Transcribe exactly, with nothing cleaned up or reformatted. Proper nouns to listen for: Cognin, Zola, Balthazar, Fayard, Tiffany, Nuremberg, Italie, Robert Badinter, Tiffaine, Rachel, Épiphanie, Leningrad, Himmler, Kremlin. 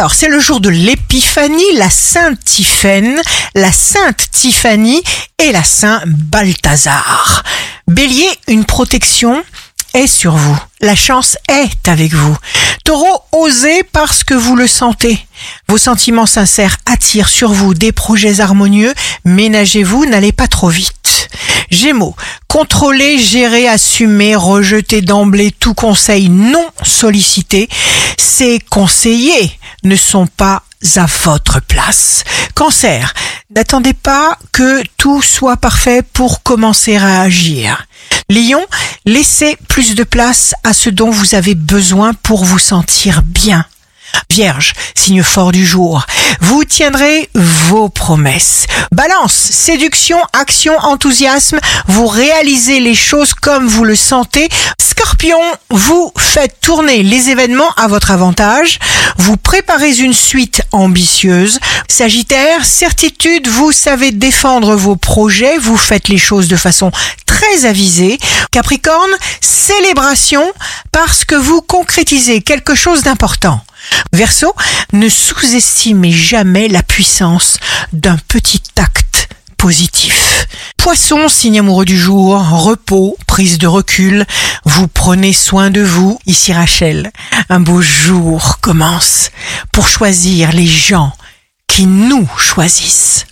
Alors, c'est le jour de l'Épiphanie, la sainte Tiffaine, la sainte Tiffany et la saint Balthazar. Bélier, une protection est sur vous. La chance est avec vous. Taureau, osez parce que vous le sentez. Vos sentiments sincères attirent sur vous des projets harmonieux. Ménagez-vous, n'allez pas trop vite. Gémeaux, contrôlez, gérez, assumez, rejetez d'emblée tout conseil non sollicité. Ces conseillers ne sont pas à votre place. Cancer, n'attendez pas que tout soit parfait pour commencer à agir. Lion, laissez plus de place à ce dont vous avez besoin pour vous sentir bien. Vierge, signe fort du jour, vous tiendrez vos promesses. Balance, séduction, action, enthousiasme, vous réalisez les choses comme vous le sentez. Scorpion, vous faites tourner les événements à votre avantage, vous préparez une suite ambitieuse. Sagittaire, certitude, vous savez défendre vos projets, vous faites les choses de façon très avisée. Capricorne, célébration parce que vous concrétisez quelque chose d'important. Verseau, ne sous-estimez jamais la puissance d'un petit acte positif. Poisson, signe amoureux du jour, repos, prise de recul, vous prenez soin de vous. Ici Rachel, un beau jour commence pour choisir les gens qui nous choisissent.